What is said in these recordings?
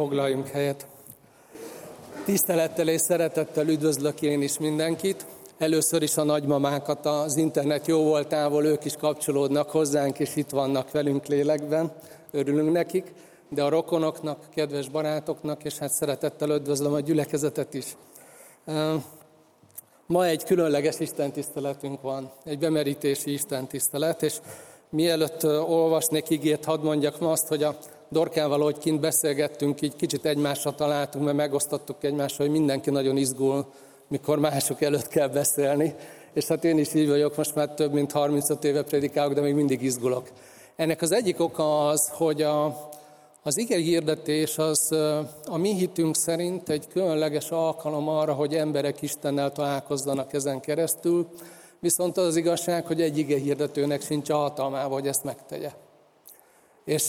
Foglaljunk helyet. Tisztelettel és szeretettel üdvözlök én is mindenkit. Először is a nagymamákat, az internet jó voltából ők is kapcsolódnak hozzánk, és itt vannak velünk lélekben. Örülünk nekik, de a rokonoknak, kedves barátoknak, és hát szeretettel üdvözlöm a gyülekezetet is. Ma egy különleges istentiszteletünk van, egy bemerítési istentisztelet, és mielőtt olvasnék igét, hadd mondjak ma azt, hogy a Dorkával, hogy kint beszélgettünk, így kicsit egymásra találtunk, mert megosztottuk egymással, hogy mindenki nagyon izgul, mikor mások előtt kell beszélni. És hát én is így vagyok, most már több mint 35 éve prédikálok, de még mindig izgulok. Ennek az egyik oka az, hogy az ige hirdetés az a mi hitünk szerint egy különleges alkalom arra, hogy emberek Istennel találkozzanak ezen keresztül, viszont az igazság, hogy egy ige hirdetőnek sincs a hatalmába, hogy ezt megtegye. És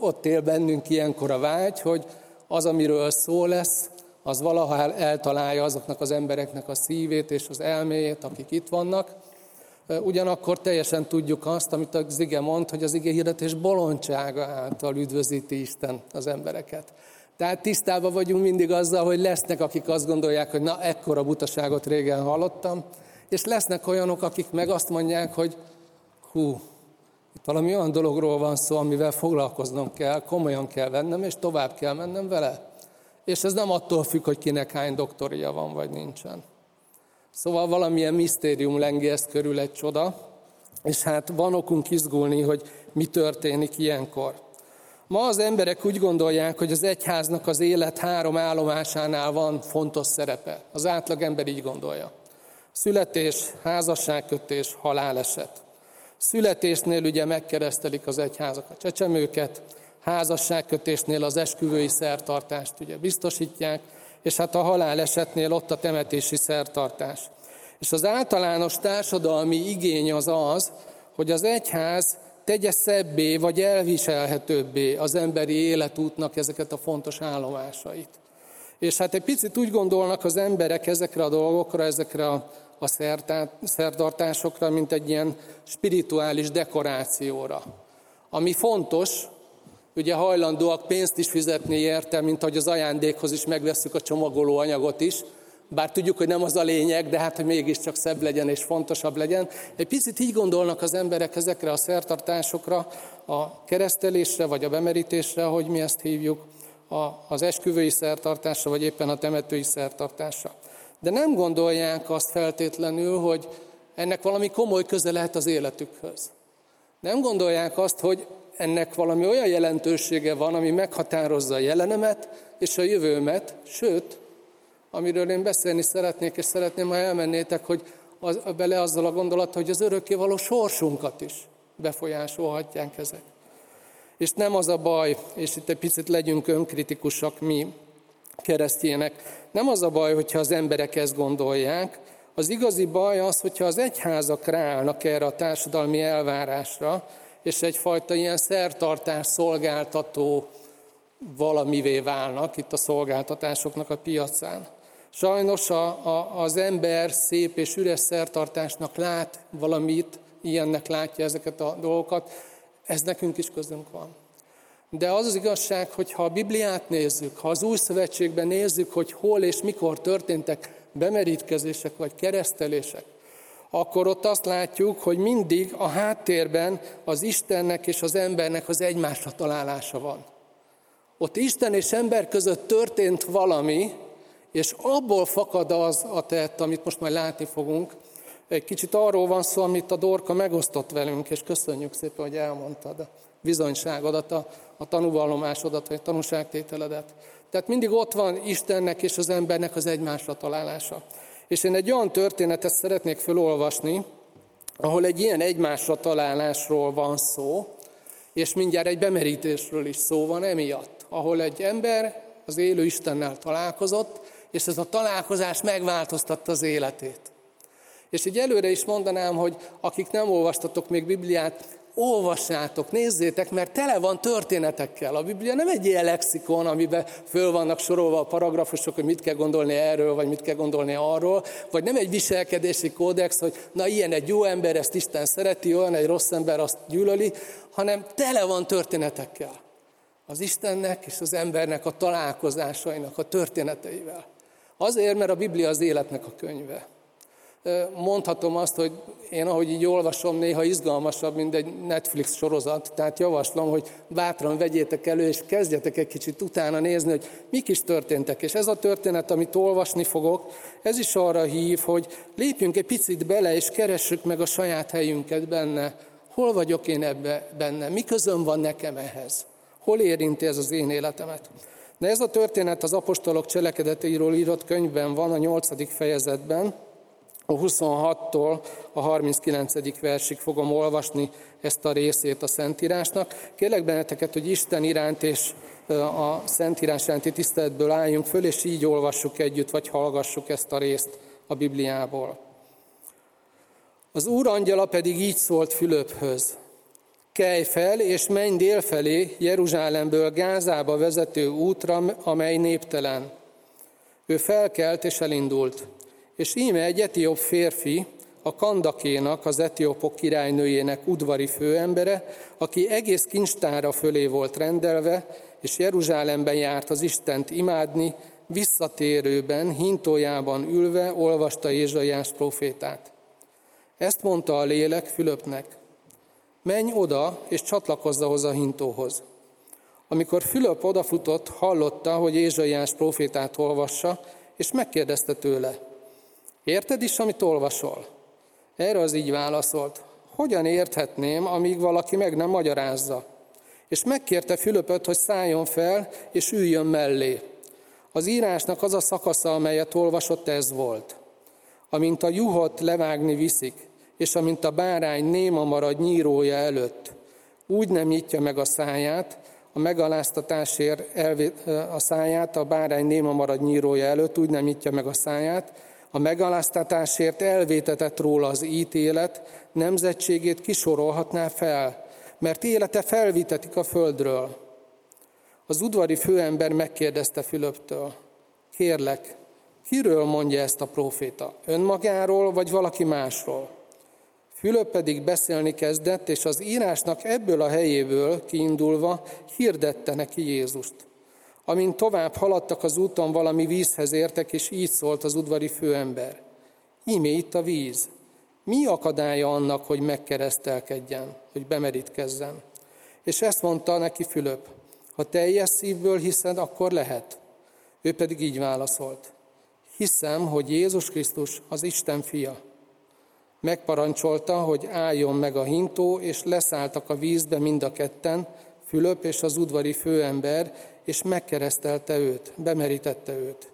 ott él bennünk ilyenkor a vágy, hogy az, amiről szó lesz, az valaha eltalálja azoknak az embereknek a szívét és az elméjét, akik itt vannak. Ugyanakkor teljesen tudjuk azt, amit az ige mond, hogy az ige hirdetés bolondsága által üdvözíti Isten az embereket. Tehát tisztában vagyunk mindig azzal, hogy lesznek, akik azt gondolják, hogy na, ekkora butaságot régen hallottam, és lesznek olyanok, akik meg azt mondják, hogy itt valami olyan dologról van szó, amivel foglalkoznom kell, komolyan kell vennem, és tovább kell mennem vele. És ez nem attól függ, hogy kinek hány doktoria van, vagy nincsen. Szóval valamilyen misztérium lengi ez körül, egy csoda, és hát van okunk izgulni, hogy mi történik ilyenkor. Ma az emberek úgy gondolják, hogy az egyháznak az élet három állomásánál van fontos szerepe. Az átlagember így gondolja. Születés, házasságkötés, haláleset. Születésnél ugye megkeresztelik az egyházak a csecsemőket, házasságkötésnél az esküvői szertartást ugye biztosítják, és hát a halálesetnél ott a temetési szertartás. És az általános társadalmi igény az az, hogy az egyház tegye szebbé vagy elviselhetőbbé az emberi életútnak ezeket a fontos állomásait. És hát egy picit úgy gondolnak az emberek ezekre a dolgokra, ezekre a szertartásokra, mint egy ilyen spirituális dekorációra. Ami fontos, ugye hajlandóak pénzt is fizetni érte, mint ahogy az ajándékhoz is megvesszük a csomagoló anyagot is, bár tudjuk, hogy nem az a lényeg, de hát, hogy mégiscsak szebb legyen és fontosabb legyen. Egy picit így gondolnak az emberek ezekre a szertartásokra, a keresztelésre vagy a bemerítésre, hogy mi ezt hívjuk, az esküvői szertartásra vagy éppen a temetői szertartásra. De nem gondolják azt feltétlenül, hogy ennek valami komoly köze lehet az életükhöz. Nem gondolják azt, hogy ennek valami olyan jelentősége van, ami meghatározza a jelenemet és a jövőmet, sőt, amiről én beszélni szeretnék, és szeretném, ha elmennétek, hogy bele azzal a gondolattal, hogy az örökkévaló sorsunkat is befolyásolhatják ezek. És nem az a baj, és itt egy picit legyünk önkritikusak mi, keresztjének, nem az a baj, hogyha az emberek ezt gondolják, az igazi baj az, hogyha az egyházak ráállnak erre a társadalmi elvárásra, és egyfajta ilyen szertartás szolgáltató valamivé válnak itt a szolgáltatásoknak a piacán. Sajnos az ember szép és üres szertartásnak lát valamit, ilyennek látja ezeket a dolgokat, ez nekünk is közünk van. De az az igazság, hogy ha a Bibliát nézzük, ha az Új Szövetségben nézzük, hogy hol és mikor történtek bemerítkezések vagy keresztelések, akkor ott azt látjuk, hogy mindig a háttérben az Istennek és az embernek az egymásra találása van. Ott Isten és ember között történt valami, és abból fakad az a tett, amit most majd látni fogunk. Egy kicsit arról van szó, amit a Dorka megosztott velünk, és köszönjük szépen, hogy elmondtad a bizonyságodat, a tanúvallomásodat, vagy a tanúságtételedet. Tehát mindig ott van Istennek és az embernek az egymásra találása. És én egy olyan történetet szeretnék felolvasni, ahol egy ilyen egymásra találásról van szó, és mindjárt egy bemerítésről is szó van emiatt, ahol egy ember az élő Istennel találkozott, és ez a találkozás megváltoztatta az életét. És így előre is mondanám, hogy akik nem olvastatok még Bibliát, olvassátok, nézzétek, mert tele van történetekkel. A Biblia nem egy ilyen lexikon, amiben föl vannak sorolva a paragrafusok, hogy mit kell gondolni erről, vagy mit kell gondolni arról, vagy nem egy viselkedési kódex, hogy na ilyen egy jó ember, ezt Isten szereti, olyan egy rossz ember, azt gyűlöli, hanem tele van történetekkel. az Istennek és az embernek a találkozásainak, a történeteivel. Azért, mert a Biblia az életnek a könyve. Mondhatom azt, hogy én ahogy így olvasom, néha izgalmasabb, mint egy Netflix sorozat, tehát javaslom, hogy bátran vegyétek elő, és kezdjetek egy kicsit utána nézni, hogy mik is történtek. És ez a történet, amit olvasni fogok, ez is arra hív, hogy lépjünk egy picit bele, és keressük meg a saját helyünket benne. Hol vagyok én ebbe benne? Mi közöm van nekem ehhez? Hol érinti ez az én életemet? De ez a történet az apostolok cselekedeteiről írott könyvben van, a 8. fejezetben, a 26-tól a 39. versig fogom olvasni ezt a részét a Szentírásnak. Kérlek benneteket, hogy Isten iránt és a Szentírás iránti tiszteletből álljunk föl, és így olvassuk együtt, vagy hallgassuk ezt a részt a Bibliából. Az Úr angyala pedig így szólt Fülöphöz. Kelj fel, és menj délfelé Jeruzsálemből Gázába vezető útra, amely néptelen. Ő felkelt és elindult. És íme egy etióp férfi, a Kandakénak, az etiópok királynőjének udvari főembere, aki egész kincstára fölé volt rendelve, és Jeruzsálemben járt az Istent imádni, visszatérőben, hintójában ülve olvasta Ézsaiás profétát. Ezt mondta a lélek Fülöpnek. Menj oda, és csatlakozz ahhoz a hintóhoz. Amikor Fülöp odafutott, hallotta, hogy Ézsaiás profétát olvassa, és megkérdezte tőle. Érted is, amit olvasol? Erre az így válaszolt. Hogyan érthetném, amíg valaki meg nem magyarázza? És megkérte Fülöpöt, hogy szálljon fel, és üljön mellé. Az írásnak az a szakasza, amelyet olvasott, ez volt. Amint a juhot levágni viszik, és amint a bárány néma marad nyírója előtt, úgy nem nyitja meg a száját, a megaláztatásért a száját, a bárány néma marad nyírója előtt, úgy nem nyitja meg a száját, a megaláztatásért elvétetett róla az ítélet, nemzetségét kisorolhatná fel, mert élete felvitetik a földről. Az udvari főember megkérdezte Fülöptől, kérlek, kiről mondja ezt a próféta, önmagáról vagy valaki másról? Fülöp pedig beszélni kezdett, és az írásnak ebből a helyéből kiindulva hirdette neki Jézust. Amint tovább haladtak az úton, valami vízhez értek, és így szólt az udvari főember. Íme itt a víz. Mi akadálya annak, hogy megkeresztelkedjen, hogy bemerítkezzen? És ezt mondta neki Fülöp. Ha teljes szívből hiszed, akkor lehet. Ő pedig így válaszolt. Hiszem, hogy Jézus Krisztus az Isten fia. Megparancsolta, hogy álljon meg a hintó, és leszálltak a vízbe mind a ketten, Fülöp és az udvari főember, és megkeresztelte őt, bemerítette őt.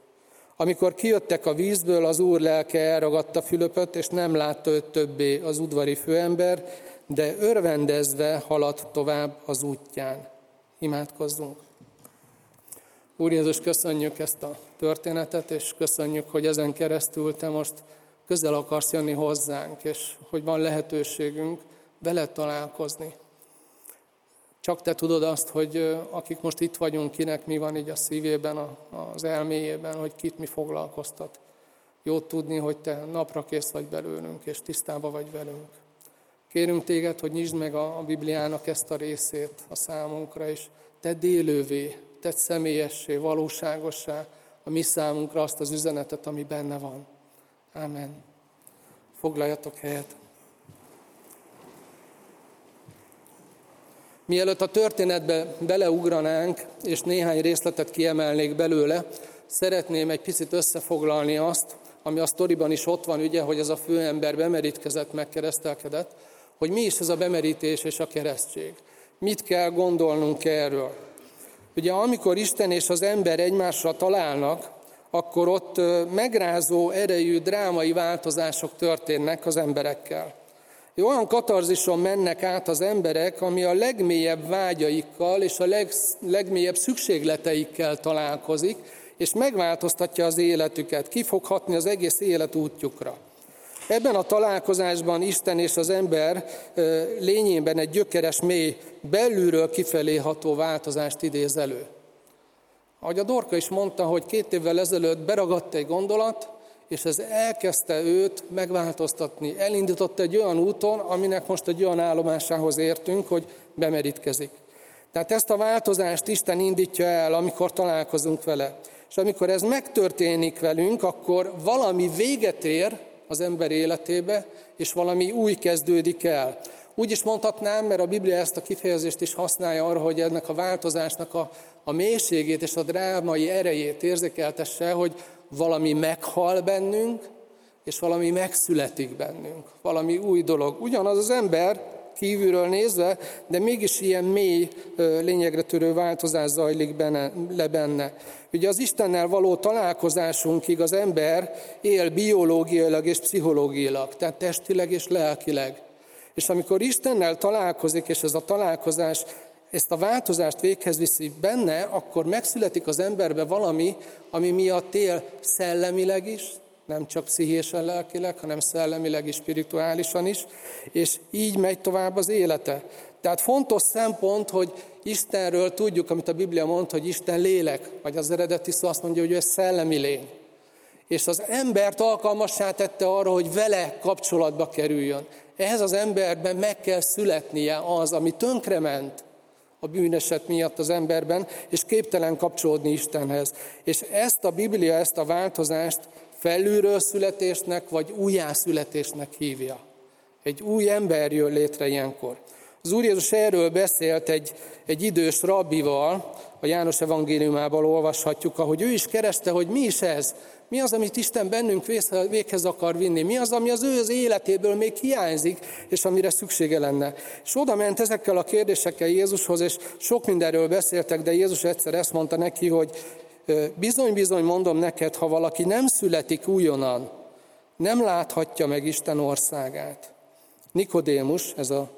Amikor kijöttek a vízből, az Úr lelke elragadta Fülöpöt, és nem látta őt többé az udvari főember, de örvendezve haladt tovább az útján. Imádkozzunk! Úr Jézus, köszönjük ezt a történetet, és köszönjük, hogy ezen keresztül Te most közel akarsz jönni hozzánk, és hogy van lehetőségünk veled találkozni. Csak Te tudod azt, hogy akik most itt vagyunk, kinek mi van így a szívében, az elméjében, hogy kit mi foglalkoztat. Jó tudni, hogy Te napra kész vagy belőlünk, és tisztában vagy velünk. Kérünk Téged, hogy nyisd meg a Bibliának ezt a részét a számunkra, és Tedd élővé, Tedd személyessé, valóságossá a mi számunkra azt az üzenetet, ami benne van. Ámen. Foglaljatok helyet. Mielőtt a történetbe beleugranánk, és néhány részletet kiemelnék belőle, szeretném egy picit összefoglalni azt, ami a sztoriban is ott van, ugye, hogy ez a főember bemerítkezett, megkeresztelkedett, hogy mi is ez a bemerítés és a keresztség. Mit kell gondolnunk erről? Ugye amikor Isten és az ember egymásra találnak, akkor ott megrázó erejű drámai változások történnek az emberekkel. Olyan katarzison mennek át az emberek, ami a legmélyebb vágyaikkal és a legmélyebb szükségleteikkel találkozik, és megváltoztatja az életüket, kifoghatni az egész élet útjukra. Ebben a találkozásban Isten és az ember lényében egy gyökeres, mély, belülről kifelé ható változást idéz elő. Ahogy a Dorka is mondta, hogy 2 évvel ezelőtt beragadt egy gondolat, és ez elkezdte őt megváltoztatni. Elindította egy olyan úton, aminek most egy olyan állomásához értünk, hogy bemerítkezik. Tehát ezt a változást Isten indítja el, amikor találkozunk vele. És amikor ez megtörténik velünk, akkor valami véget ér az ember életébe, és valami új kezdődik el. Úgy is mondhatnám, mert a Biblia ezt a kifejezést is használja arra, hogy ennek a változásnak a mélységét és a drámai erejét érzékeltesse, hogy valami meghal bennünk, és valami megszületik bennünk. Valami új dolog. Ugyanaz az ember kívülről nézve, de mégis ilyen mély, lényegre törő változás zajlik benne. Ugye az Istennel való találkozásunkig az ember él biológiailag és pszichológiailag, tehát testileg és lelkileg. És amikor Istennel találkozik, és ez a találkozás ezt a változást véghez viszi benne, akkor megszületik az emberbe valami, ami miatt él szellemileg is, nem csak pszichésen, lelkileg, hanem szellemileg és spirituálisan is, és így megy tovább az élete. Tehát fontos szempont, hogy Istenről tudjuk, amit a Biblia mond, hogy Isten lélek, vagy az eredeti szó azt mondja, hogy ő szellemi lény. És az embert alkalmassá tette arra, hogy vele kapcsolatba kerüljön. Ehhez az emberben meg kell születnie az, ami tönkrement a bűneset miatt az emberben, és képtelen kapcsolódni Istenhez. És ezt a Biblia, ezt a változást felülről születésnek, vagy újjászületésnek hívja. Egy új ember jön létre ilyenkor. Az Úr Jézus erről beszélt egy idős rabbival, a János evangéliumában olvashatjuk, ahogy ő is kereste, hogy mi is ez, mi az, amit Isten bennünk véghez akar vinni, mi az, ami az ő az életéből még hiányzik, és amire szüksége lenne. És oda ment ezekkel a kérdésekkel Jézushoz, és sok mindenről beszéltek, de Jézus egyszer ezt mondta neki, hogy bizony-bizony mondom neked, ha valaki nem születik újonnan, nem láthatja meg Isten országát. Nikodémus, ez a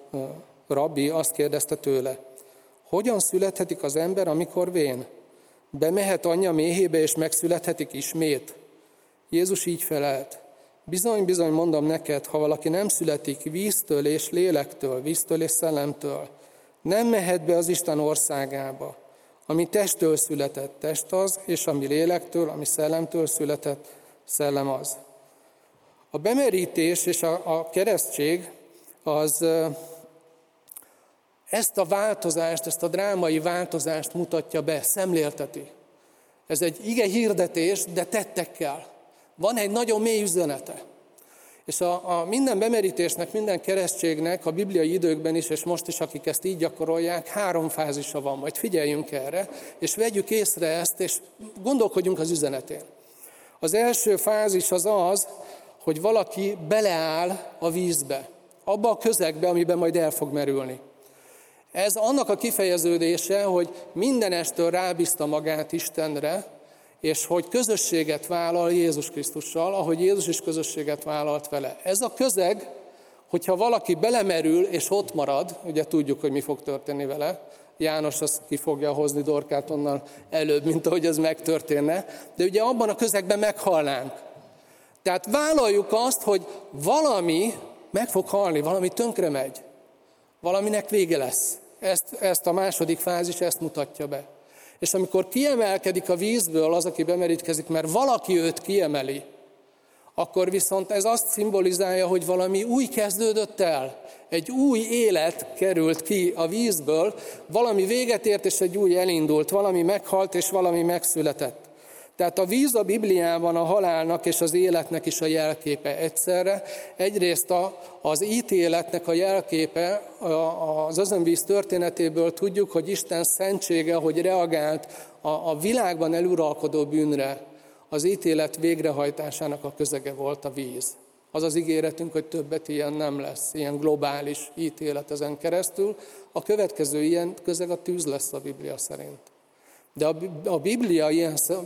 rabbi, azt kérdezte tőle, hogyan születhetik az ember, amikor vén? Bemehet anyja méhébe, és megszülethetik ismét? Jézus így felelt, bizony-bizony mondom neked, ha valaki nem születik víztől és lélektől, víztől és szellemtől, nem mehet be az Isten országába. Ami testtől született, test az, és ami lélektől, ami szellemtől született, szellem az. A bemerítés és a keresztség az ezt a változást, ezt a drámai változást mutatja be, szemlélteti. Ez egy ige hirdetés, de tettekkel. Van egy nagyon mély üzenete. És a minden bemerítésnek, minden keresztségnek a bibliai időkben is, és most is, akik ezt így gyakorolják, 3 fázisa van. Majd figyeljünk erre, és vegyük észre ezt, és gondolkodjunk az üzenetén. Az első fázis az az, hogy valaki beleáll a vízbe, abba a közegbe, amiben majd el fog merülni. Ez annak a kifejeződése, hogy mindenestől rábízta magát Istenre, és hogy közösséget vállal Jézus Krisztussal, ahogy Jézus is közösséget vállalt vele. Ez a közeg, hogyha valaki belemerül és ott marad, ugye tudjuk, hogy mi fog történni vele, János azt ki fogja hozni Dorkát onnan előbb, mint ahogy ez megtörténne, de ugye abban a közegben meghalnánk. Tehát vállaljuk azt, hogy valami meg fog halni, valami tönkre megy, valaminek vége lesz. Ezt a második fázis ezt mutatja be. És amikor kiemelkedik a vízből az, aki bemerítkezik, mert valaki őt kiemeli, akkor viszont ez azt szimbolizálja, hogy valami új kezdődött el. Egy új élet került ki a vízből, valami véget ért, és egy új elindult, valami meghalt, és valami megszületett. Tehát a víz a Bibliában a halálnak és az életnek is a jelképe egyszerre. Egyrészt az ítéletnek a jelképe, az özönvíz történetéből tudjuk, hogy Isten szentsége, hogy reagált a világban eluralkodó bűnre, az ítélet végrehajtásának a közege volt a víz. Az az ígéretünk, hogy többet ilyen nem lesz, ilyen globális ítélet ezen keresztül. A következő ilyen közeg a tűz lesz a Biblia szerint. De a Biblia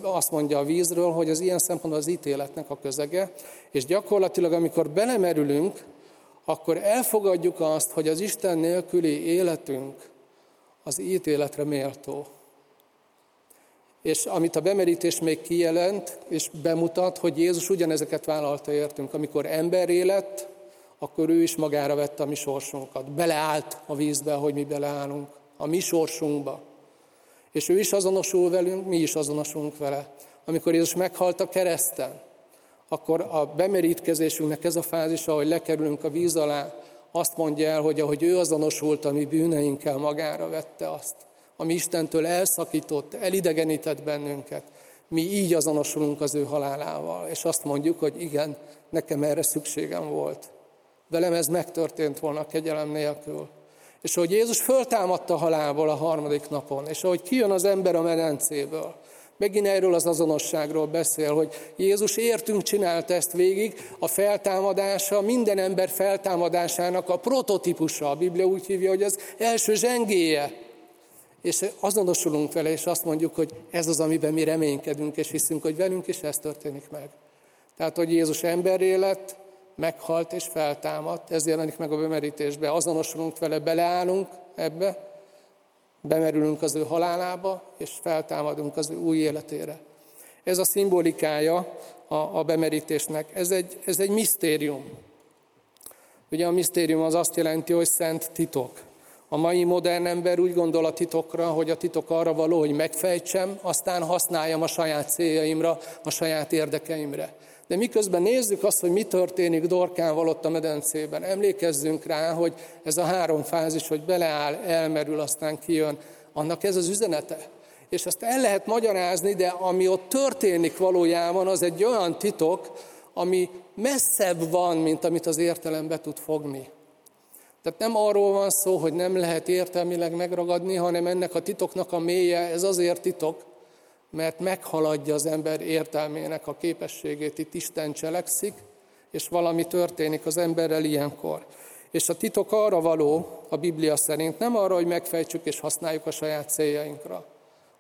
azt mondja a vízről, hogy az ilyen szempontból az ítéletnek a közege, és gyakorlatilag amikor belemerülünk, akkor elfogadjuk azt, hogy az Isten nélküli életünk az ítéletre méltó. És amit a bemerítés még kijelent és bemutat, hogy Jézus ugyanezeket vállalta értünk. Amikor emberré lett, akkor ő is magára vette a mi sorsunkat. Beleállt a vízbe, hogy mi beleállunk, a mi sorsunkba. És ő is azonosul velünk, mi is azonosulunk vele. Amikor Jézus meghalt a kereszten, akkor a bemerítkezésünknek ez a fázisa, ahogy lekerülünk a víz alá, azt mondja el, hogy ahogy ő azonosult a mi bűneinkkel, magára vette azt. ami Istentől elszakított, elidegenített bennünket, mi így azonosulunk az ő halálával, és azt mondjuk, hogy igen, nekem erre szükségem volt. Velem ez megtörtént volna a kegyelem nélkül. És ahogy Jézus föltámadta a halálból a harmadik napon, és ahogy kijön az ember a medencéből, megint erről az azonosságról beszél, hogy Jézus értünk csinálta ezt végig, a feltámadása, minden ember feltámadásának a prototípusa, a Biblia úgy hívja, hogy az első zsengéje. És azonosulunk vele, és azt mondjuk, hogy ez az, amiben mi reménykedünk, és hiszünk, hogy velünk is ez történik meg. Tehát, hogy Jézus emberré lett, meghalt és feltámadt, ez jelenik meg a bemerítésbe. Azonosulunk vele, beleállunk ebbe, bemerülünk az ő halálába, és feltámadunk az ő új életére. Ez a szimbolikája a bemerítésnek. Ez egy misztérium. Ugye a misztérium az azt jelenti, hogy szent titok. A mai modern ember úgy gondol a titokra, hogy a titok arra való, hogy megfejtsem, aztán használjam a saját céljaimra, a saját érdekeimre. De miközben nézzük azt, hogy mi történik Dorkával ott a medencében, emlékezzünk rá, hogy ez a három fázis, hogy beleáll, elmerül, aztán kijön, annak ez az üzenete. És ezt el lehet magyarázni, de ami ott történik valójában, az egy olyan titok, ami messzebb van, mint amit az értelem be tud fogni. Tehát nem arról van szó, hogy nem lehet értelmileg megragadni, hanem ennek a titoknak a mélye, ez azért titok, mert meghaladja az ember értelmének a képességét, itt Isten cselekszik, és valami történik az emberrel ilyenkor. És a titok arra való, a Biblia szerint, nem arra, hogy megfejtsük és használjuk a saját céljainkra.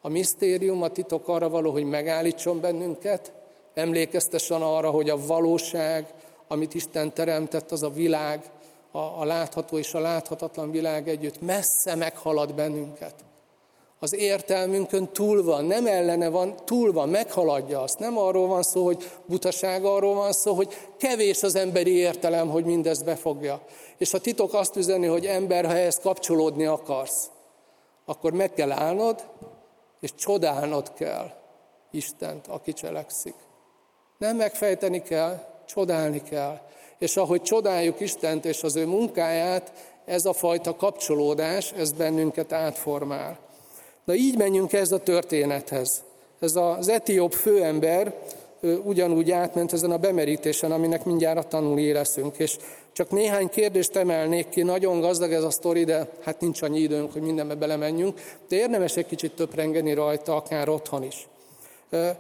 A misztérium, a titok arra való, hogy megállítson bennünket, emlékeztessen arra, hogy a valóság, amit Isten teremtett, az a világ, a látható és a láthatatlan világ együtt messze meghalad bennünket. Az értelmünkön túl van, nem ellene van, túl van, meghaladja azt. Nem arról van szó, hogy butaság, arról van szó, hogy kevés az emberi értelem, hogy mindezt befogja. És a titok azt üzeni, hogy ember, ha ehhez kapcsolódni akarsz, akkor meg kell állnod, és csodálnod kell Istent, aki cselekszik. Nem megfejteni kell, csodálni kell. És ahogy csodáljuk Istent és az ő munkáját, ez a fajta kapcsolódás, ez bennünket átformál. Na így menjünk ez a történethez. Ez az etióp főember ugyanúgy átment ezen a bemerítésen, aminek mindjárt a tanulói leszünk. És csak néhány kérdést emelnék ki, nagyon gazdag ez a sztori, de hát nincs annyi időnk, hogy mindenbe belemenjünk, de érdemes egy kicsit töprengeni rajta, akár otthon is.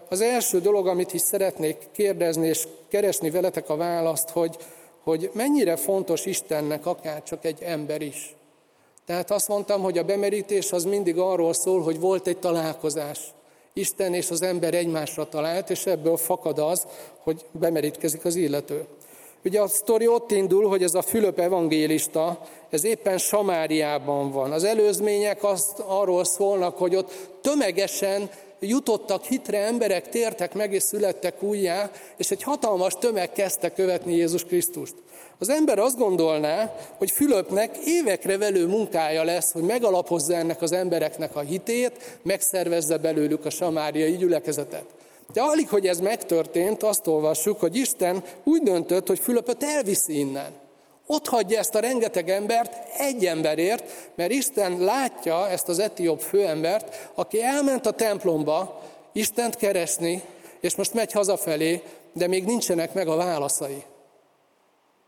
Az első dolog, amit is szeretnék kérdezni és keresni veletek a választ, hogy mennyire fontos Istennek akár csak egy ember is. Tehát azt mondtam, hogy a bemerítés az mindig arról szól, hogy volt egy találkozás. Isten és az ember egymásra talált, és ebből fakad az, hogy bemerítkezik az illető. Ugye a sztori ott indul, hogy ez a Fülöp evangélista, ez éppen Samáriában van. Az előzmények arról szólnak, hogy ott tömegesen jutottak hitre emberek, tértek meg és születtek újjá, és egy hatalmas tömeg kezdte követni Jézus Krisztust. Az ember azt gondolná, hogy Fülöpnek évekre velő munkája lesz, hogy megalapozza ennek az embereknek a hitét, megszervezze belőlük a samáriai gyülekezetet. De alig, hogy ez megtörtént, azt olvassuk, hogy Isten úgy döntött, hogy Fülöpöt elviszi innen. Ott hagyja ezt a rengeteg embert egy emberért, mert Isten látja ezt az etióp főembert, aki elment a templomba Istent keresni, és most megy hazafelé, de még nincsenek meg a válaszai.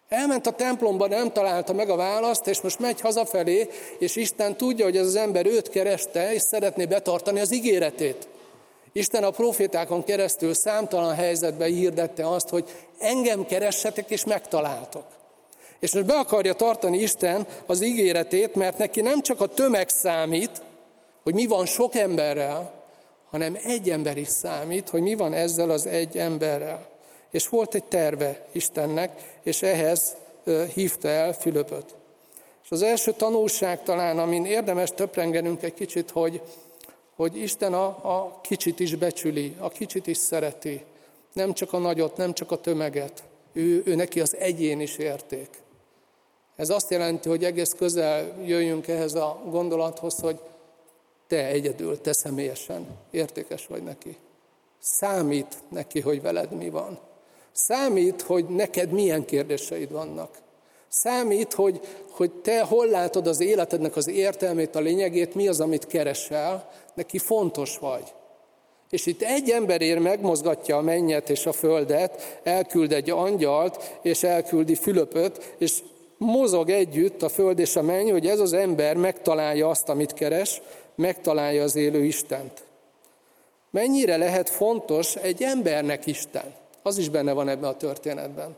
Elment a templomba, nem találta meg a választ, és most megy hazafelé, és Isten tudja, hogy ez az ember őt kereste, és szeretné betartani az ígéretét. Isten a profétákon keresztül számtalan helyzetben hirdette azt, hogy engem keressetek, és megtaláltok. És most be akarja tartani Isten az ígéretét, mert neki nem csak a tömeg számít, hogy mi van sok emberrel, hanem egy ember is számít, hogy mi van ezzel az egy emberrel. És volt egy terve Istennek, és ehhez hívta el Fülöpöt. És az első tanulság talán, amin érdemes töprengenünk egy kicsit, hogy Isten a kicsit is becsüli, a kicsit is szereti. Nem csak a nagyot, nem csak a tömeget. Ő neki az egyén is érték. Ez azt jelenti, hogy egész közel jöjjünk ehhez a gondolathoz, hogy te egyedül, te személyesen értékes vagy neki. Számít neki, hogy veled mi van. Számít, hogy neked milyen kérdéseid vannak. Számít, hogy te hol látod az életednek az értelmét, a lényegét, mi az, amit keresel, neki fontos vagy. És itt egy emberért megmozgatja a mennyet és a földet, elküld egy angyalt, és elküldi Fülöpöt, és mozog együtt a föld és a menny, hogy ez az ember megtalálja azt, amit keres, megtalálja az élő Istent. Mennyire lehet fontos egy embernek Isten? Az is benne van ebben a történetben.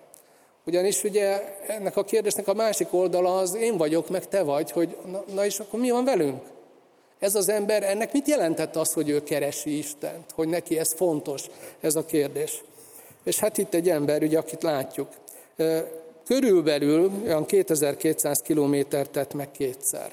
Ugyanis ugye ennek a kérdésnek a másik oldala az én vagyok, meg te vagy, hogy na és akkor mi van velünk? Ez az ember, ennek mit jelentett az, hogy ő keresi Istent? Hogy neki ez fontos, ez a kérdés. És hát itt egy ember, ugye, akit látjuk. Körülbelül olyan 2200 kilométert tett meg kétszer.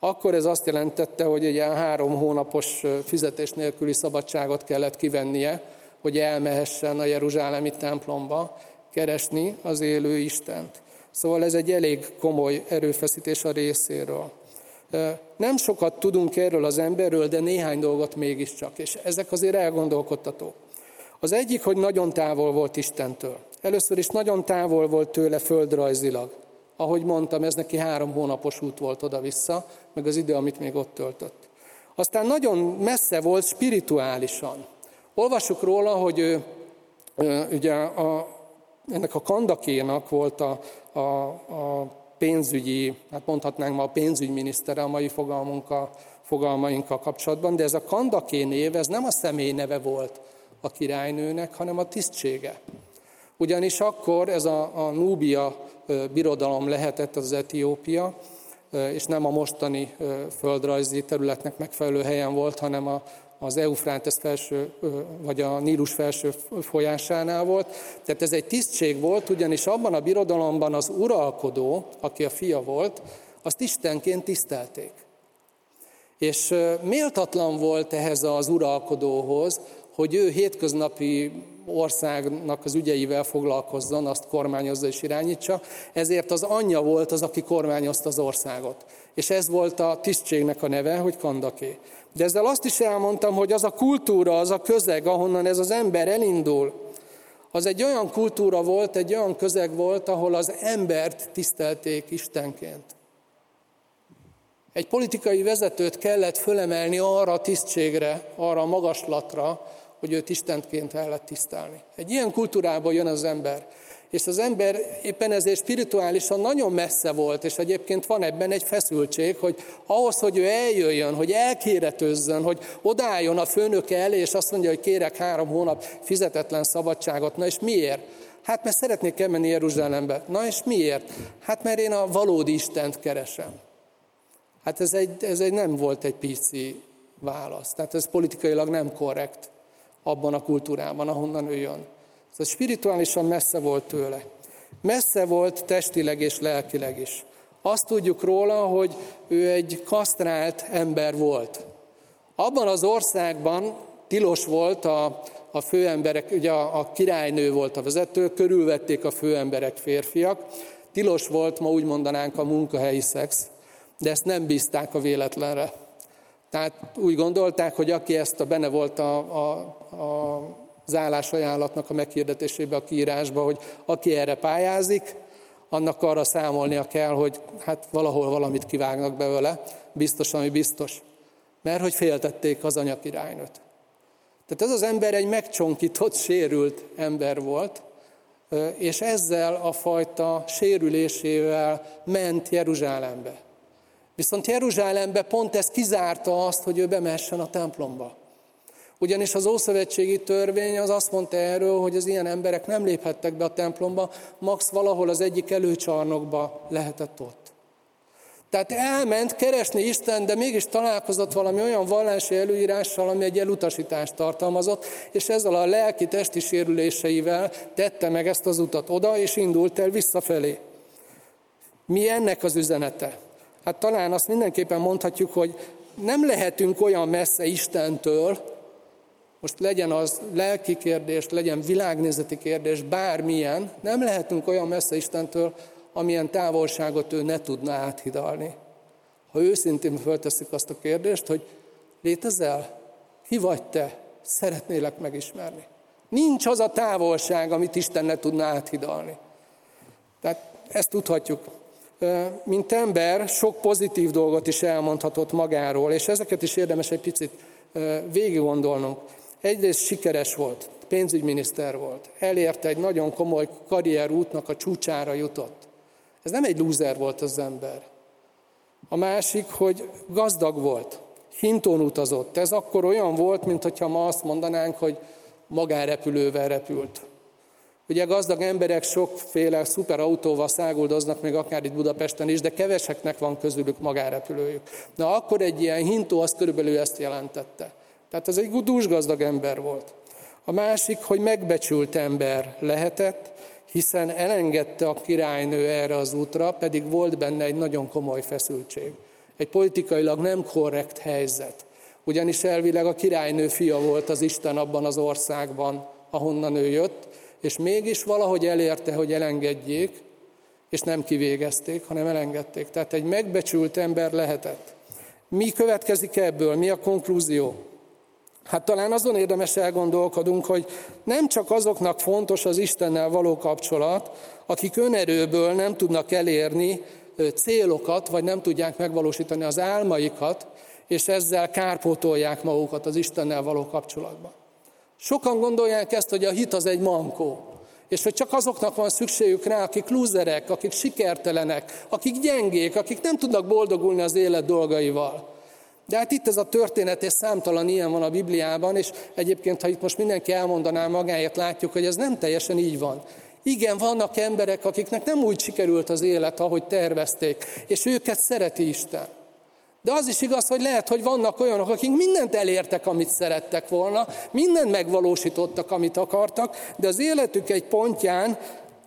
Akkor ez azt jelentette, hogy egy ilyen 3 hónapos fizetés nélküli szabadságot kellett kivennie, hogy elmehessen a jeruzsálemi templomba keresni az élő Istent. Szóval ez egy elég komoly erőfeszítés a részéről. Nem sokat tudunk erről az emberről, de néhány dolgot mégiscsak, és ezek azért elgondolkodtatók. Az egyik, hogy nagyon távol volt Istentől. Először is nagyon távol volt tőle földrajzilag. Ahogy mondtam, ez neki 3 hónapos út volt oda-vissza, meg az idő, amit még ott töltött. Aztán nagyon messze volt spirituálisan. Olvassuk róla, hogy ő, ugye ennek a Kandakénak volt a pénzügyi, hát mondhatnánk ma a pénzügyminisztere a mai fogalmainkkal kapcsolatban, de ez a Kandake név, ez nem a személy neve volt a királynőnek, hanem a tisztsége. Ugyanis akkor ez a Núbia birodalom lehetett, az Etiópia, és nem a mostani földrajzi területnek megfelelő helyen volt, hanem az Eufrátesz felső, vagy a Nílus felső folyásánál volt. Tehát ez egy tisztség volt, ugyanis abban a birodalomban az uralkodó, aki a fia volt, azt Istenként tisztelték. És méltatlan volt ehhez az uralkodóhoz, hogy ő hétköznapi országnak az ügyeivel foglalkozzon, azt kormányozza és irányítsa, ezért az anyja volt az, aki kormányozta az országot. És ez volt a tisztségnek a neve, hogy Kandaké. De ezzel azt is elmondtam, hogy az a kultúra, az a közeg, ahonnan ez az ember elindul, az egy olyan kultúra volt, egy olyan közeg volt, ahol az embert tisztelték Istenként. Egy politikai vezetőt kellett fölemelni arra a tisztségre, arra a magaslatra, hogy őt Istenként kellett tisztelni. Egy ilyen kultúrából jön az ember. És az ember éppen ezért spirituálisan nagyon messze volt, és egyébként van ebben egy feszültség, hogy ahhoz, hogy ő eljöjjön, hogy elkéretőzzön, hogy odálljon a főnöke elé, és azt mondja, hogy kérek 3 hónap fizetetlen szabadságot. Na és miért? Hát mert szeretnék elmenni Jeruzsálembe. Na és miért? Hát mert én a valódi Istent keresem. Hát ez nem volt egy pici válasz. Tehát ez politikailag nem korrekt abban a kultúrában, ahonnan ő jön. Ez spirituálisan messze volt tőle. Messze volt testileg és lelkileg is. Azt tudjuk róla, hogy ő egy kasztrált ember volt. Abban az országban tilos volt a főemberek, ugye a királynő volt a vezető, körülvették a főemberek férfiak. Tilos volt, ma úgy mondanánk, a munkahelyi szex, de ezt nem bízták a véletlenre. Tehát úgy gondolták, hogy aki ezt benne volt az állásajánlatnak a meghirdetésébe, a kiírásba, hogy aki erre pályázik, annak arra számolnia kell, hogy hát valahol valamit kivágnak belőle, biztos, ami biztos. Mert hogy féltették az anyakirálynőt. Tehát ez az ember egy megcsonkított, sérült ember volt, és ezzel a fajta sérülésével ment Jeruzsálembe. Viszont Jeruzsálembe pont ez kizárta azt, hogy ő bemehessen a templomba. Ugyanis az ószövetségi törvény az azt mondta erről, hogy az ilyen emberek nem léphettek be a templomba, max valahol az egyik előcsarnokba lehetett ott. Tehát elment keresni Istent, de mégis találkozott valami olyan vallási előírással, ami egy elutasítást tartalmazott, és ezzel a lelki testi sérüléseivel tette meg ezt az utat oda, és indult el visszafelé. Mi ennek az üzenete? Hát talán azt mindenképpen mondhatjuk, hogy nem lehetünk olyan messze Istentől, most legyen az lelki kérdés, legyen világnézeti kérdés, bármilyen, nem lehetünk olyan messze Istentől, amilyen távolságot ő ne tudna áthidalni. Ha őszintén fölteszik azt a kérdést, hogy létezel? Ki vagy te? Szeretnélek megismerni. Nincs az a távolság, amit Isten ne tudna áthidalni. Tehát Ezt tudhatjuk. Mint ember sok pozitív dolgot is elmondhatott magáról, és ezeket is érdemes egy picit végig gondolnunk. Egyrészt sikeres volt, pénzügyminiszter volt, elérte egy nagyon komoly karrierútnak a csúcsára jutott. Ez nem egy lúzer volt az ember. A másik, hogy gazdag volt, hintón utazott. Ez akkor olyan volt, mintha ma azt mondanánk, hogy magánrepülővel repült. Ugye gazdag emberek sokféle szuperautóval száguldoznak, még akár itt Budapesten is, de keveseknek van közülük magánrepülőjük. Na akkor egy ilyen hintó, az körülbelül ezt jelentette. Tehát ez egy dúsgazdag ember volt. A másik, hogy megbecsült ember lehetett, hiszen elengedte a királynő erre az útra, pedig volt benne egy nagyon komoly feszültség. Egy politikailag nem korrekt helyzet. Ugyanis elvileg a királynő fia volt az Isten abban az országban, ahonnan ő jött, és mégis valahogy elérte, hogy elengedjék, és nem kivégezték, hanem elengedték. Tehát egy megbecsült ember lehetett. Mi következik ebből? Mi a konklúzió? Hát talán azon érdemes elgondolkodunk, hogy nem csak azoknak fontos az Istennel való kapcsolat, akik önerőből nem tudnak elérni célokat, vagy nem tudják megvalósítani az álmaikat, és ezzel kárpótolják magukat az Istennel való kapcsolatban. Sokan gondolják ezt, hogy a hit az egy mankó, és hogy csak azoknak van szükségük rá, akik lúzerek, akik sikertelenek, akik gyengék, akik nem tudnak boldogulni az élet dolgaival. De hát itt ez a történet, és számtalan ilyen van a Bibliában, és egyébként, ha itt most mindenki elmondaná magáért, látjuk, hogy ez nem teljesen így van. Igen, vannak emberek, akiknek nem úgy sikerült az élet, ahogy tervezték, és őket szereti Isten. De az is igaz, hogy lehet, hogy vannak olyanok, akik mindent elértek, amit szerettek volna, mindent megvalósítottak, amit akartak, de az életük egy pontján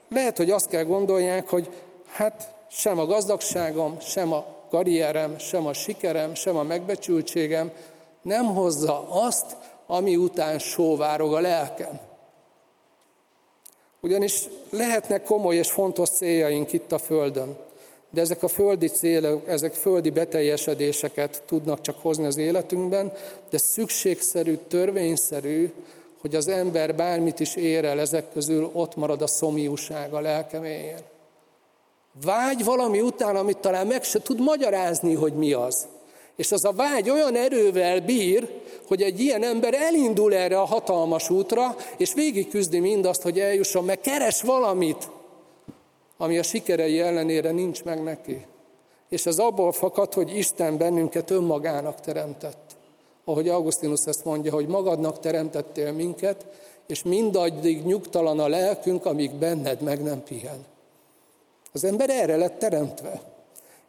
lehet, hogy azt kell gondolják, hogy hát sem a gazdagságom, sem a karrierem, sem a sikerem, sem a megbecsültségem nem hozza azt, ami után sóvárog a lelkem. Ugyanis lehetnek komoly és fontos céljaink itt a Földön, de ezek a földi célok, ezek földi beteljesedéseket tudnak csak hozni az életünkben, de szükségszerű, törvényszerű, hogy az ember bármit is ér el ezek közül, ott marad a szomjúság a lelke mélyén. Vágy valami után, amit talán meg se tud magyarázni, hogy mi az. És az a vágy olyan erővel bír, hogy egy ilyen ember elindul erre a hatalmas útra, és végigküzdi mindazt, hogy eljusson, mert keres valamit, ami a sikerei ellenére nincs meg neki. És ez abból fakad, hogy Isten bennünket önmagának teremtett. Ahogy Augustinus ezt mondja, hogy magadnak teremtettél minket, és mindaddig nyugtalan a lelkünk, amíg benned meg nem pihen. Az ember erre lett teremtve.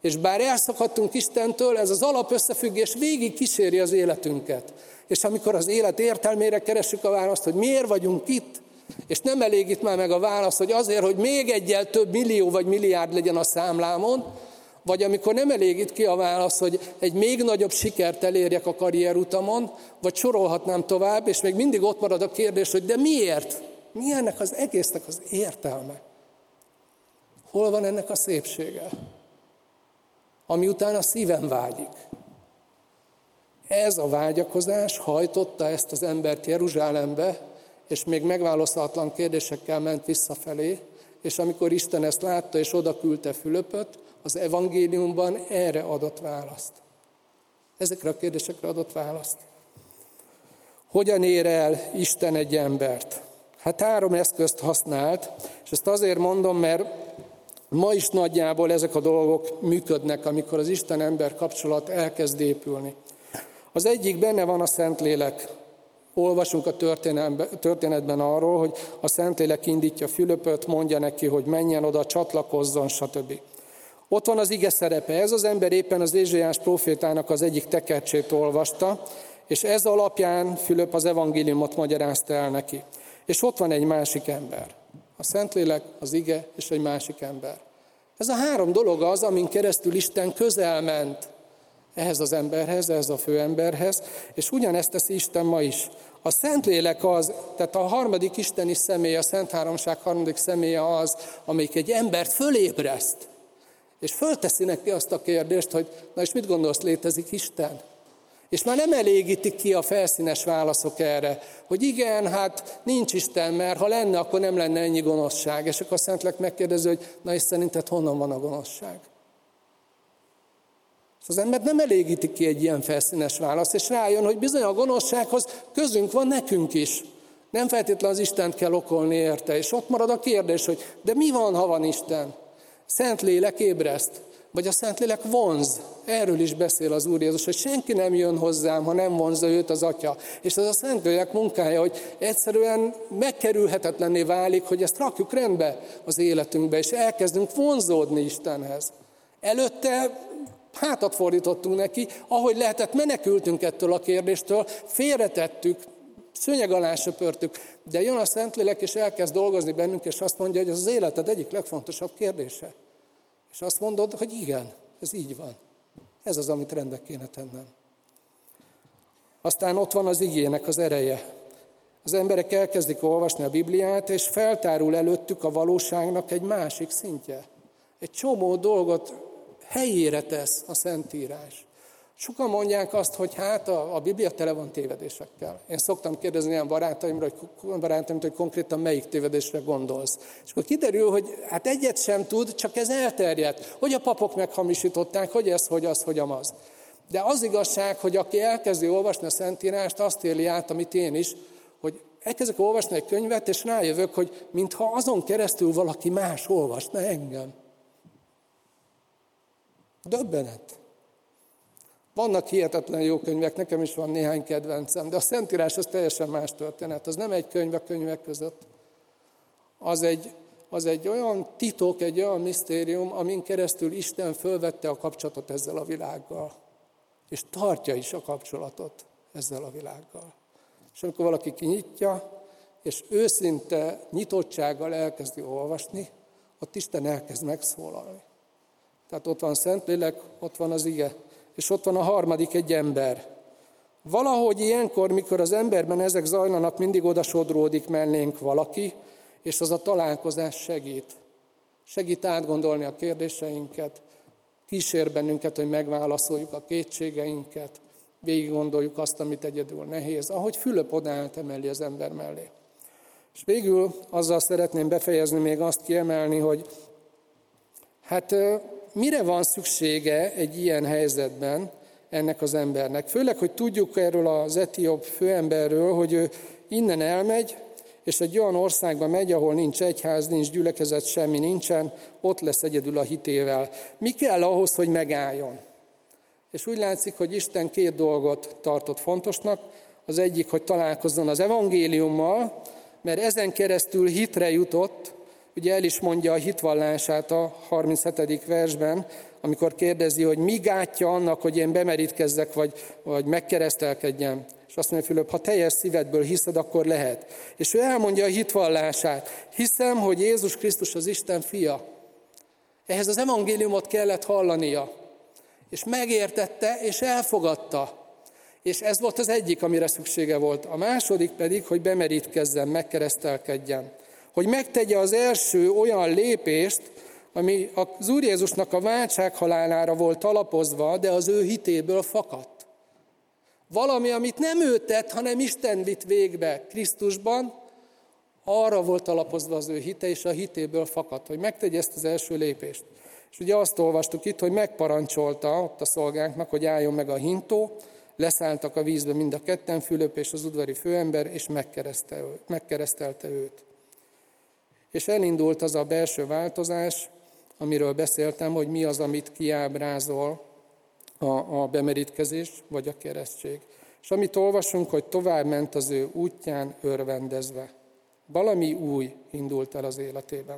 És bár elszakadtunk Istentől, ez az alapösszefüggés végig kíséri az életünket. És amikor az élet értelmére keresünk a választ, hogy miért vagyunk itt, és nem elégít már meg a válasz, hogy azért, hogy még egyel több millió vagy milliárd legyen a számlámon, vagy amikor nem elégít ki a válasz, hogy egy még nagyobb sikert elérjek a karrierutamon, vagy sorolhatnám tovább, és még mindig ott marad a kérdés, hogy de miért? Mi ennek az egésznek az értelme? Hol van ennek a szépsége? Ami után a szívem vágyik. Ez a vágyakozás hajtotta ezt az embert Jeruzsálembe, és még megválaszolatlan kérdésekkel ment visszafelé, és amikor Isten ezt látta, és oda küldte Fülöpöt, az evangéliumban erre adott választ. Ezekre a kérdésekre adott választ. Hogyan ér el Isten egy embert? Hát 3 eszközt használt, és ezt azért mondom, mert ma is nagyjából ezek a dolgok működnek, amikor az Isten-ember kapcsolat elkezd épülni. Az egyik benne van a Szentlélek. Olvasunk a történetben arról, hogy a Szentlélek indítja Fülöpöt, mondja neki, hogy menjen oda, csatlakozzon, stb. Ott van az ige szerepe. Ez az ember éppen az Ézsaiás profétának az egyik tekercsét olvasta, és ez alapján Fülöp az evangéliumot magyarázta el neki. És ott van egy másik ember. A Szentlélek, az ige és egy másik ember. Ez a 3 dolog az, amin keresztül Isten közel ment ehhez az emberhez, ehhez a főemberhez, és ugyanezt teszi Isten ma is. A Szentlélek az, tehát a harmadik isteni személy, a Szent Háromság harmadik személye az, amelyik egy embert fölébreszt, és fölteszi neki azt a kérdést, hogy na és mit gondolsz, létezik Isten? És már nem elégítik ki a felszínes válaszok erre, hogy igen, hát nincs Isten, mert ha lenne, akkor nem lenne ennyi gonoszság. És akkor a Szentlélek megkérdezi, hogy na és szerinted honnan van a gonoszság? És az ember nem elégíti ki egy ilyen felszínes választ, és rájön, hogy bizony a gonoszsághoz közünk van nekünk is. Nem feltétlenül az Istent kell okolni érte. És ott marad a kérdés, hogy de mi van, ha van Isten? Szentlélek ébreszt. Vagy a Szentlélek vonz. Erről is beszél az Úr Jézus, hogy senki nem jön hozzám, ha nem vonzza őt az Atya. És ez a Szentlélek munkája, hogy egyszerűen megkerülhetetlenné válik, hogy ezt rakjuk rendbe az életünkbe, és elkezdünk vonzódni Istenhez. Előtte hátat fordítottunk neki, ahogy lehetett, menekültünk ettől a kérdéstől, félretettük, szőnyeg alá söpörtük, de jön a Szentlélek, és elkezd dolgozni bennünk, és azt mondja, hogy ez az életed egyik legfontosabb kérdése. És azt mondod, hogy igen, ez így van. Ez az, amit rendbe kéne tennem. Aztán ott van az igének az ereje. Az emberek elkezdik olvasni a Bibliát, és feltárul előttük a valóságnak egy másik szintje. Egy csomó dolgot helyére tesz a Szentírás. Sokan mondják azt, hogy hát a Biblia tele van tévedésekkel. Én szoktam kérdezni ilyen barátaimtól, hogy konkrétan melyik tévedésre gondolsz. És akkor kiderül, hogy hát egyet sem tud, csak ez elterjedt. Hogy a papok meghamisították, hogy ez, hogy az, hogy amaz. De az igazság, hogy aki elkezdi olvasni a Szentírást, azt éli át, amit én is, hogy elkezdek olvasni egy könyvet, és rájövök, hogy mintha azon keresztül valaki más olvasna engem. Döbbenet. Vannak hihetetlen jó könyvek, nekem is van néhány kedvencem, de a Szentírás az teljesen más történet. Az nem egy könyv a könyvek között. Az egy olyan titok, egy olyan misztérium, amin keresztül Isten fölvette a kapcsolatot ezzel a világgal. És tartja is a kapcsolatot ezzel a világgal. És amikor valaki kinyitja, és őszinte nyitottsággal elkezdi olvasni, ott Isten elkezd megszólalni. Tehát ott van Szentlélek, ott van az ige. És ott van a harmadik, egy ember. Valahogy ilyenkor, mikor az emberben ezek zajlanak, mindig oda sodródik mellénk valaki, és az a találkozás segít. Segít átgondolni a kérdéseinket, kísér bennünket, hogy megválaszoljuk a kétségeinket, végig gondoljuk azt, amit egyedül nehéz, ahogy Fülöp odaállt, emeli az ember mellé. És végül azzal szeretném befejezni, még azt kiemelni, hogy hát... mire van szüksége egy ilyen helyzetben ennek az embernek? Főleg, hogy tudjuk erről az etióp főemberről, hogy ő innen elmegy, és egy olyan országba megy, ahol nincs egyház, nincs gyülekezet, semmi nincsen, ott lesz egyedül a hitével. Mi kell ahhoz, hogy megálljon? És úgy látszik, hogy Isten két dolgot tartott fontosnak. Az egyik, hogy találkozzon az evangéliummal, mert ezen keresztül hitre jutott. Ugye el is mondja a hitvallását a 37. versben, amikor kérdezi, hogy mi gátja annak, hogy én bemerítkezzek, vagy megkeresztelkedjem. És azt mondja Fülöp, ha teljes szívedből hiszed, akkor lehet. És ő elmondja a hitvallását. Hiszem, hogy Jézus Krisztus az Isten fia. Ehhez az evangéliumot kellett hallania. És megértette, és elfogadta. És ez volt az egyik, amire szüksége volt. A második pedig, hogy bemerítkezzen, megkeresztelkedjen. Hogy megtegye az első olyan lépést, ami az Úr Jézusnak a váltsághalálára volt alapozva, de az ő hitéből fakadt. Valami, amit nem ő tett, hanem Isten vitt végbe Krisztusban, arra volt alapozva az ő hite, és a hitéből fakadt, hogy megtegye ezt az első lépést. És ugye azt olvastuk itt, hogy megparancsolta ott a szolgáknak, hogy álljon meg a hintó, leszálltak a vízbe mind a ketten, Fülöp és az udvari főember, és megkeresztelte őt. És elindult az a belső változás, amiről beszéltem, hogy mi az, amit kiábrázol a bemerítkezés vagy a keresztség. És amit olvasunk, hogy tovább ment az ő útján örvendezve. Valami új indult el az életében.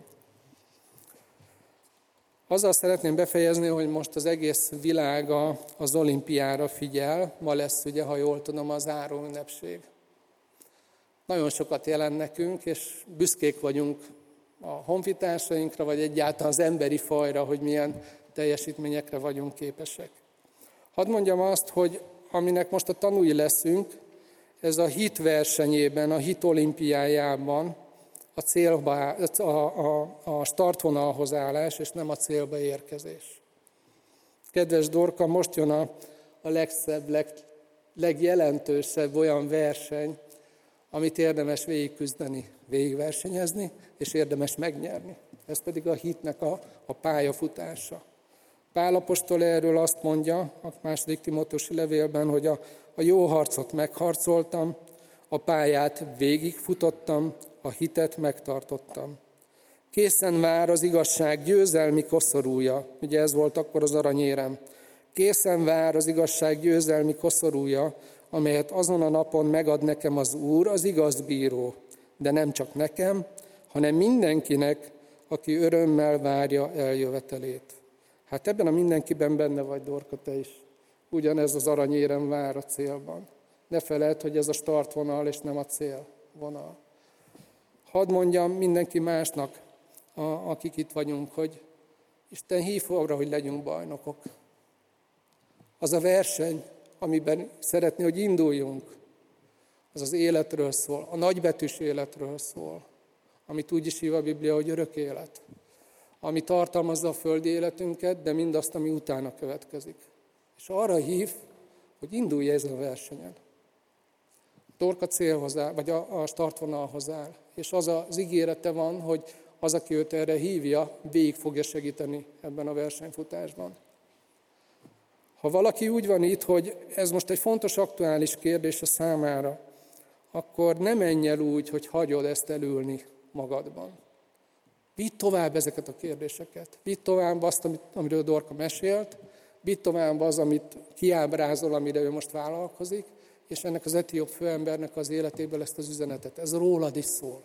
Azzal szeretném befejezni, hogy most az egész világa az olimpiára figyel. Ma lesz ugye, ha jól tudom, az záró ünnepség. Nagyon sokat jelent nekünk, és büszkék vagyunk a honfitársainkra, vagy egyáltalán az emberi fajra, hogy milyen teljesítményekre vagyunk képesek. Hadd mondjam azt, hogy aminek most a tanúi leszünk, ez a hit versenyében, a hit olimpiájában a startvonalhoz állás, és nem a célba érkezés. Kedves Dorka, most jön a legszebb, legjelentősebb olyan verseny, amit érdemes végigküzdeni, végigversenyezni, és érdemes megnyerni. Ez pedig a hitnek a pályafutása. Pál apostol erről azt mondja a második Timóteusi levélben, hogy a jó harcot megharcoltam, a pályát végigfutottam, a hitet megtartottam. Készen vár az igazság győzelmi koszorúja. Ugye ez volt akkor az aranyérem. Készen vár az igazság győzelmi koszorúja, amelyet azon a napon megad nekem az Úr, az igaz bíró. De nem csak nekem, hanem mindenkinek, aki örömmel várja eljövetelét. Hát ebben a mindenkiben benne vagy, Dorka, te is. Ugyanez az aranyérem vár a célban. Ne feledd, hogy ez a startvonal és nem a célvonal. Hadd mondjam mindenki másnak, akik itt vagyunk, hogy Isten hív arra, hogy legyünk bajnokok. Az a verseny, amiben szeretné, hogy induljunk, az az életről szól, a nagybetűs életről szól, amit úgy is hív a Biblia, hogy örök élet, ami tartalmazza a földi életünket, de mindazt, ami utána következik. És arra hív, hogy indulj ezen a versenyen. A Dorka célhoz áll, vagy a startvonalhoz áll, és az az ígérete van, hogy az, aki őt erre hívja, végig fogja segíteni ebben a versenyfutásban. Ha valaki úgy van itt, hogy ez most egy fontos, aktuális kérdés a számára, akkor ne menj el úgy, hogy hagyod ezt elülni magadban. Vidd tovább ezeket a kérdéseket. Vidd tovább azt, amiről Dorka mesélt, vidd tovább az, amit kiábrázol, amire ő most vállalkozik, és ennek az etióp főembernek az életéből ezt az üzenetet. Ez rólad is szól.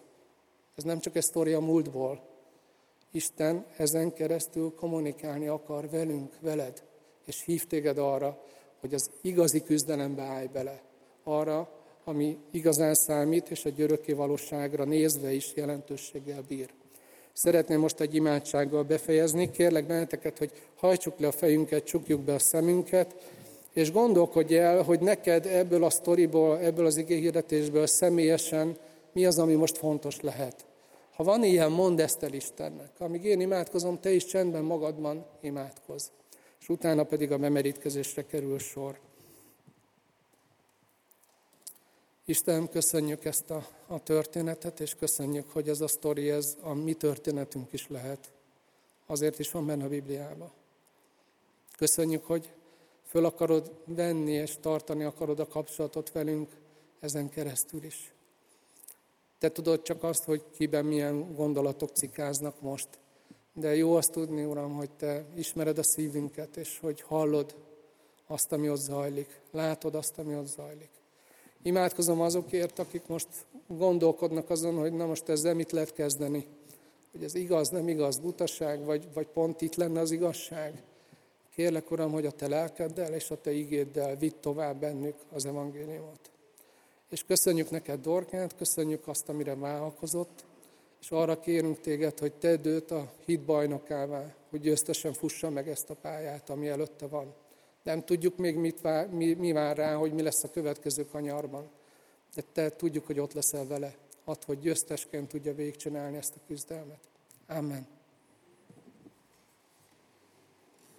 Ez nem csak egy sztori a múltból. Isten ezen keresztül kommunikálni akar velünk, veled, és hív téged arra, hogy az igazi küzdelembe állj bele. Arra, ami igazán számít, és egy örökké valóságra nézve is jelentőséggel bír. Szeretném most egy imádsággal befejezni. Kérlek benneteket, hogy hajtsuk le a fejünket, csukjuk be a szemünket, és gondolkodj el, hogy neked ebből a sztoriból, ebből az igéhirdetésből személyesen mi az, ami most fontos lehet. Ha van ilyen, mondd ezt el Istennek. Amíg én imádkozom, te is csendben magadban imádkozz. És utána pedig a bemerítkezésre kerül sor. Istenem, köszönjük ezt a történetet, és köszönjük, hogy ez a sztori, ez a mi történetünk is lehet. Azért is van benne a Bibliában. Köszönjük, hogy föl akarod venni, és tartani akarod a kapcsolatot velünk ezen keresztül is. Te tudod csak azt, hogy kiben milyen gondolatok cikáznak most. De jó azt tudni, Uram, hogy Te ismered a szívünket, és hogy hallod azt, ami ott zajlik. Látod azt, ami ott zajlik. Imádkozom azokért, akik most gondolkodnak azon, hogy na most ezzel mit lehet kezdeni. Hogy ez igaz, nem igaz, butaság, vagy pont itt lenne az igazság. Kérlek, Uram, hogy a Te lelkeddel és a Te igéddel vidd tovább bennük az evangéliumot. És köszönjük neked Dorkát, köszönjük azt, amire vállalkozott, és arra kérünk téged, hogy tedd őt a hit bajnokává, hogy győztesen fussa meg ezt a pályát, ami előtte van. Nem tudjuk még, mi vár rá, hogy mi lesz a következő kanyarban, de te tudjuk, hogy ott leszel vele, add, hogy győztesként tudja végigcsinálni ezt a küzdelmet. Amen.